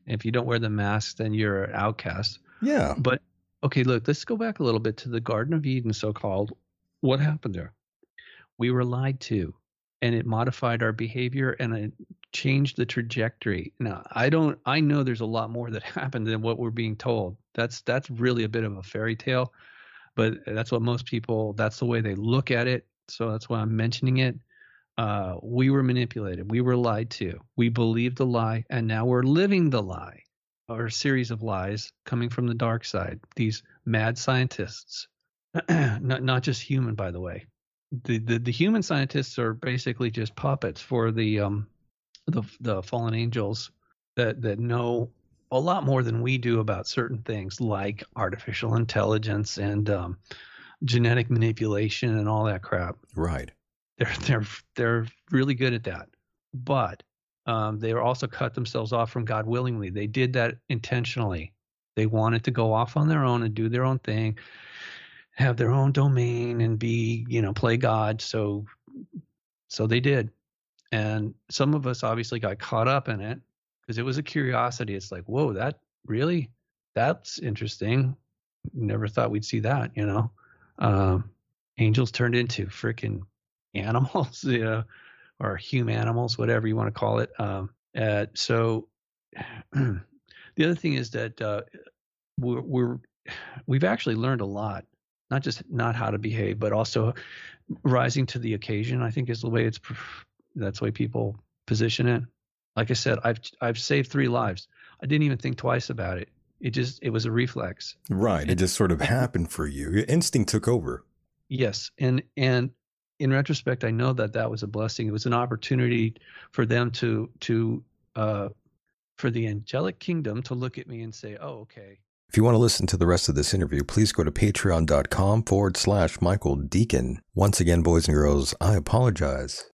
If you don't wear the mask, then you're an outcast. Yeah. But okay, look, let's go back a little bit to the Garden of Eden, so-called. What happened there? We were lied to, and it modified our behavior and it changed the trajectory. Now, I know there's a lot more that happened than what we're being told. That's really a bit of a fairy tale, but that's what most people, that's the way they look at it. So that's why I'm mentioning it. We were manipulated. We were lied to. We believed the lie, and now we're living the lie, or a series of lies coming from the dark side. These mad scientists, not just human, by the way. The human scientists are basically just puppets for the fallen angels that know a lot more than we do about certain things like artificial intelligence and genetic manipulation and all that crap. Right. They're really good at that, but they also cut themselves off from God willingly. They did that intentionally. They wanted to go off on their own and do their own thing, have their own domain and be, play God. So they did. And some of us obviously got caught up in it because it was a curiosity. It's like, whoa, that really, that's interesting. Never thought we'd see that, angels turned into freaking animals, or human animals, whatever you want to call it. So the other thing is that we've actually learned a lot. Not just not how to behave, but also rising to the occasion, I think is the way that's the way people position in. Like I said, I've saved 3 lives. I didn't even think twice about it. It was a reflex. Right. It just sort of happened for you. Your instinct took over. Yes. And in retrospect, I know that that was a blessing. It was an opportunity for them for the angelic kingdom to look at me and say, oh, okay. If you want to listen to the rest of this interview, please go to patreon.com/Michael Deacon. Once again, boys and girls, I apologize